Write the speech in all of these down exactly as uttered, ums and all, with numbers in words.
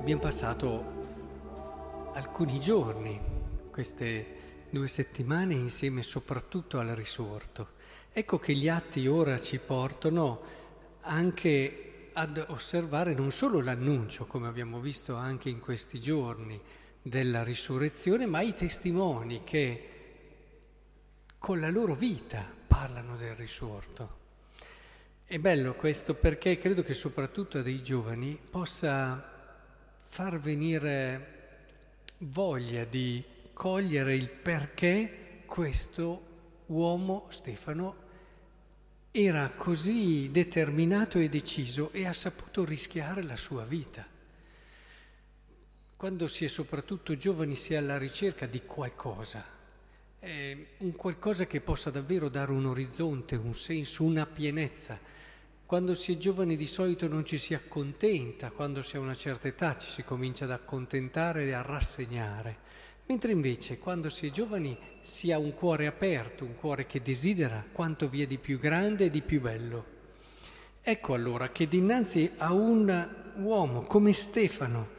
abbiamo passato alcuni giorni, queste due settimane, insieme soprattutto al risorto. Ecco che gli atti ora ci portano anche ad osservare non solo l'annuncio, come abbiamo visto anche in questi giorni, della risurrezione, ma i testimoni che con la loro vita parlano del risorto. È bello questo, perché credo che soprattutto a dei giovani possa far venire voglia di cogliere il perché questo uomo, Stefano, era così determinato e deciso e ha saputo rischiare la sua vita. Quando si è soprattutto giovani si è alla ricerca di qualcosa, eh, un qualcosa che possa davvero dare un orizzonte, un senso, una pienezza. Quando si è giovani di solito non ci si accontenta, quando si ha una certa età ci si comincia ad accontentare e a rassegnare. Mentre invece quando si è giovani si ha un cuore aperto, un cuore che desidera quanto vi è di più grande e di più bello. Ecco allora che dinanzi a un uomo come Stefano,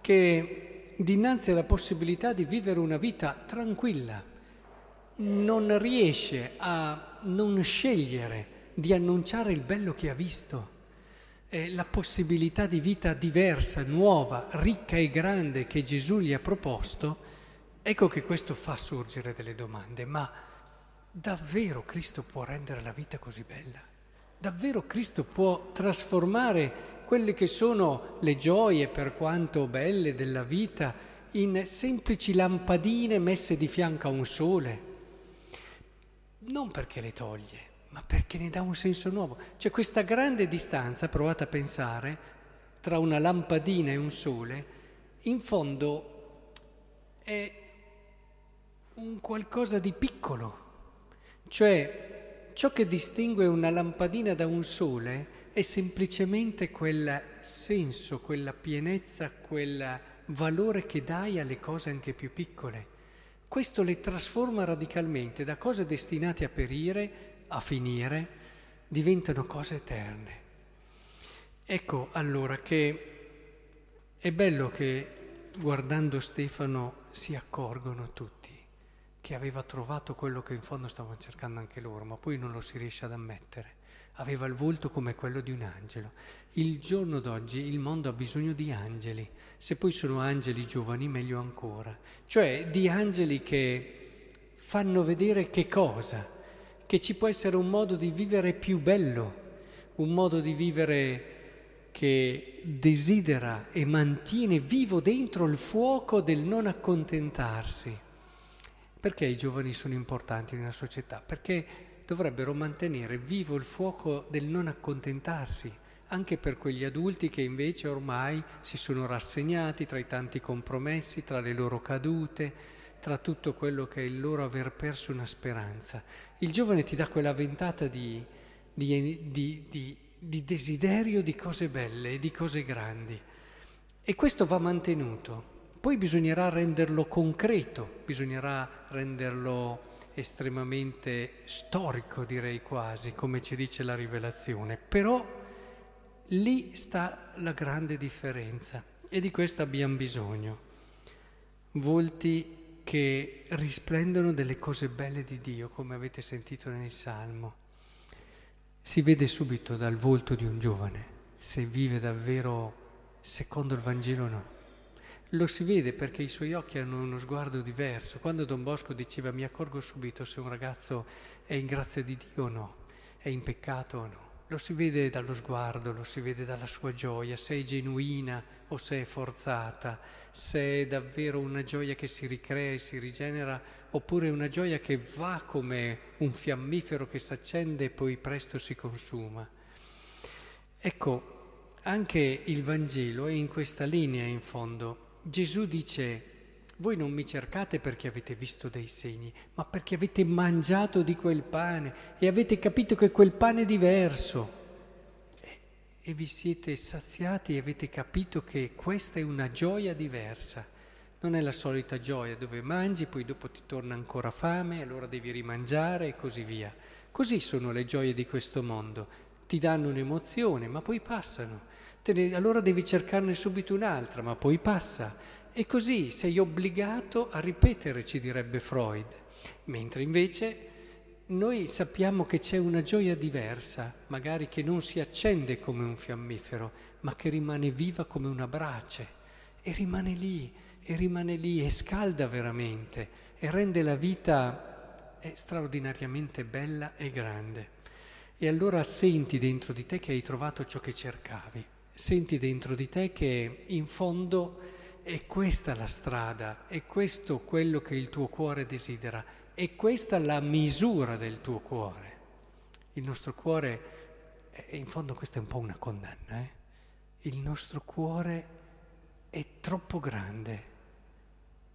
che dinanzi alla possibilità di vivere una vita tranquilla, non riesce a non scegliere di annunciare il bello che ha visto, eh, la possibilità di vita diversa, nuova, ricca e grande che Gesù gli ha proposto. Ecco che questo fa sorgere delle domande, ma davvero Cristo può rendere la vita così bella? Davvero Cristo può trasformare quelle che sono le gioie, per quanto belle, della vita in semplici lampadine messe di fianco a un sole? Non perché le toglie, ma perché ne dà un senso nuovo. C'è questa grande distanza, provate a pensare, tra una lampadina e un sole, in fondo è un qualcosa di piccolo, cioè ciò che distingue una lampadina da un sole è semplicemente quel senso, quella pienezza, quel valore che dai alle cose anche più piccole. Questo le trasforma radicalmente da cose destinate a perire, a finire, diventano cose eterne. Ecco allora che è bello che guardando Stefano si accorgono tutti che aveva trovato quello che in fondo stavano cercando anche loro, ma poi non lo si riesce ad ammettere. Aveva il volto come quello di un angelo. Il giorno d'oggi il mondo ha bisogno di angeli, se poi sono angeli giovani meglio ancora, cioè di angeli che fanno vedere che cosa, che ci può essere un modo di vivere più bello, un modo di vivere che desidera e mantiene vivo dentro il fuoco del non accontentarsi. Perché i giovani sono importanti nella società? Perché dovrebbero mantenere vivo il fuoco del non accontentarsi, anche per quegli adulti che invece ormai si sono rassegnati tra i tanti compromessi, tra le loro cadute, tra tutto quello che è il loro aver perso una speranza. Il giovane ti dà quella ventata di... di, di, di di desiderio di cose belle e di cose grandi, e questo va mantenuto. Poi bisognerà renderlo concreto, bisognerà renderlo estremamente storico, direi quasi, come ci dice la Rivelazione. Però lì sta la grande differenza, e di questo abbiamo bisogno. Volti che risplendono delle cose belle di Dio, come avete sentito nel Salmo. Si vede subito dal volto di un giovane se vive davvero secondo il Vangelo o no. Lo si vede perché i suoi occhi hanno uno sguardo diverso. Quando Don Bosco diceva mi accorgo subito se un ragazzo è in grazia di Dio o no, è in peccato o no, lo si vede dallo sguardo, lo si vede dalla sua gioia, se è genuina o se è forzata, se è davvero una gioia che si ricrea e si rigenera, oppure una gioia che va come un fiammifero che si accende e poi presto si consuma. Ecco, anche il Vangelo è in questa linea in fondo. Gesù dice, voi non mi cercate perché avete visto dei segni, ma perché avete mangiato di quel pane e avete capito che quel pane è diverso. E, e vi siete saziati e avete capito che questa è una gioia diversa. Non è la solita gioia dove mangi, poi dopo ti torna ancora fame, allora devi rimangiare e così via. Così sono le gioie di questo mondo. Ti danno un'emozione, ma poi passano. te ne, allora devi cercarne subito un'altra, ma poi passa. E così sei obbligato a ripetere, ci direbbe Freud. Mentre invece noi sappiamo che c'è una gioia diversa, magari che non si accende come un fiammifero, ma che rimane viva come una brace, e rimane lì, e rimane lì, e scalda veramente, e rende la vita straordinariamente bella e grande. E allora senti dentro di te che hai trovato ciò che cercavi, senti dentro di te che in fondo è questa la strada, è questo quello che il tuo cuore desidera, è questa la misura del tuo cuore. Il nostro cuore, in fondo questa è un po' una condanna, eh? Il nostro cuore è troppo grande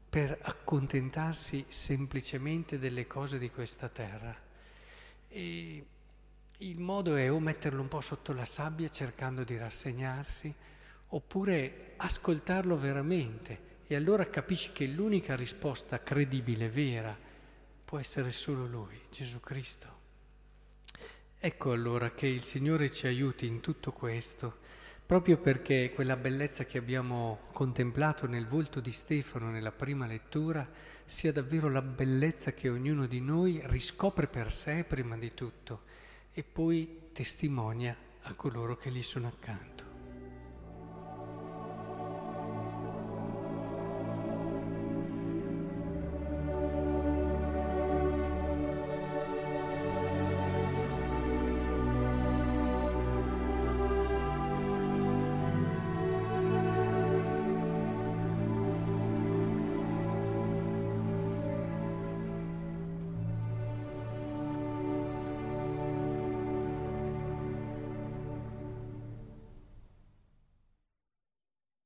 per accontentarsi semplicemente delle cose di questa terra. E il modo è o metterlo un po' sotto la sabbia cercando di rassegnarsi, oppure ascoltarlo veramente, e allora capisci che l'unica risposta credibile, vera, può essere solo Lui, Gesù Cristo. Ecco allora che il Signore ci aiuti in tutto questo, proprio perché quella bellezza che abbiamo contemplato nel volto di Stefano nella prima lettura sia davvero la bellezza che ognuno di noi riscopre per sé prima di tutto e poi testimonia a coloro che gli sono accanto.